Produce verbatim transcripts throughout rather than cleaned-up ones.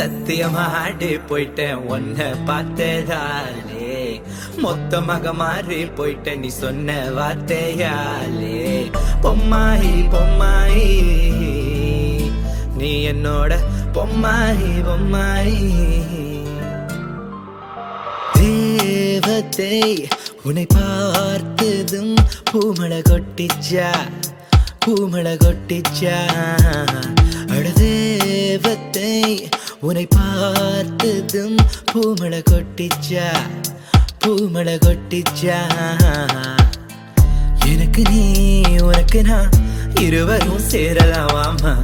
சத்தியமாடி போயிட்டேன் ஒன்ன பார்த்ததாலே, மொத்தமாக மாறி போயிட்டேன் நீ சொன்ன வார்த்தையாலே. பொம்மாயி பொம்மாயி நீ என்னோட பொம்மாயி பொம்மாயி. தேவதை உன்னை பார்த்ததும் பூமழை கொட்டிச்சா பூமழை கொட்டிச்சா. அட தேவதை உன்னை பார்த்ததும் பூமழை கொட்டிச்சா பூமழை கொட்டிச்சா. எனக்கு நீ உனக்கு நான் இருவரும் சேரலாம் வாமா,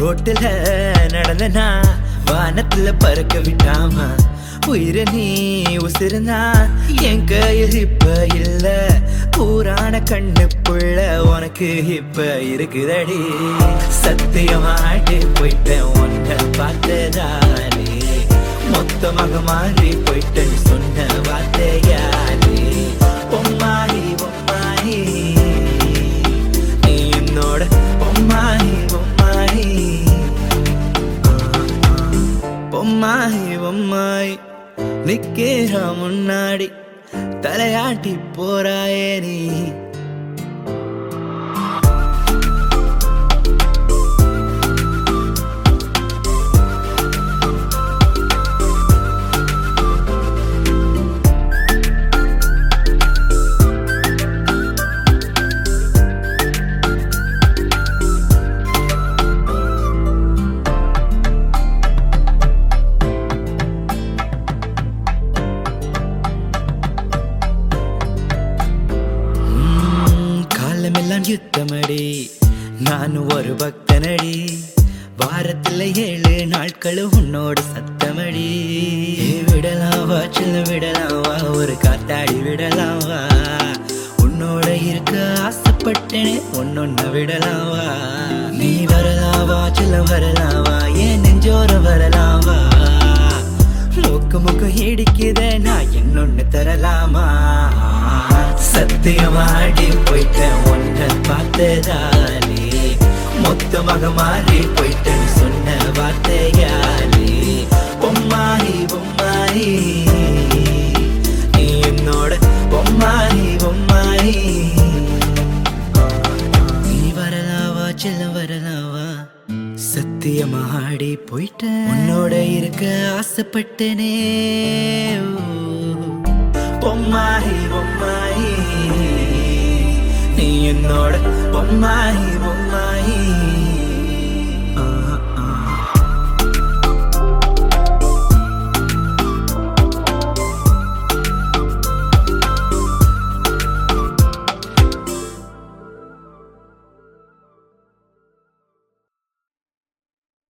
ரோட்டுல நடந்தனா வானத்துல பறக்க விட்டாமா. உயிர நீ உசிருந்தா என் கையில் இப்ப இல்ல, பூரான கண்ணு புள்ள உனக்கு இப்ப இருக்குதடி. சத்தியமாடி போயிட்டேன் ஒன்ன பார்த்ததாலே, மொத்தமாக மாறி போயிட்டேன் சொன்ன வார்த்தையாலே. பொம்மாயி பொம்மாயி நீ என்னோட பொம்மாயி பொம்மாயி பொம்மாயி பொம்மாயி. நிக்கேரா முன்னாடி தலையாட்டி போறாயே நீ. யுத்தமடி நான் ஒரு பக்தனடி, வாரத்துல ஏழு நாட்களும் உன்னோட சத்தமடி. விடலாவா சில விடலாவா ஒரு காத்தாடி விடலாவா, உன்னோட இருக்க ஆசைப்பட்டேனே ஒன்னொன்ன விடலாவா. நீ வரலாவா சில வரலாவா ஏன் நெஞ்சோர வரலாவா, மூக்கு மூக்கு இடிக்குத நான் என்னொன்னு தரலாமா. சத்தியமாடி போயிட்டேன் ஒன்ன பார்த்ததாலே, மொத்தமாக மாறி போயிட்டேன் சொன்ன வார்த்தையாலே. பொம்மாயி பொம்மாயி நீ என்னோட பொம்மாயி பொம்மாயி. நீ வரலாவா செல்ல வரலாவா, சத்தியமாடி போயிட்டேன் உன்னோட இருக்க ஆசைப்பட்டனே. பொம்மாயி பொம்மாயி நீ என்னோட பொம்மாயி பொம்மாயி.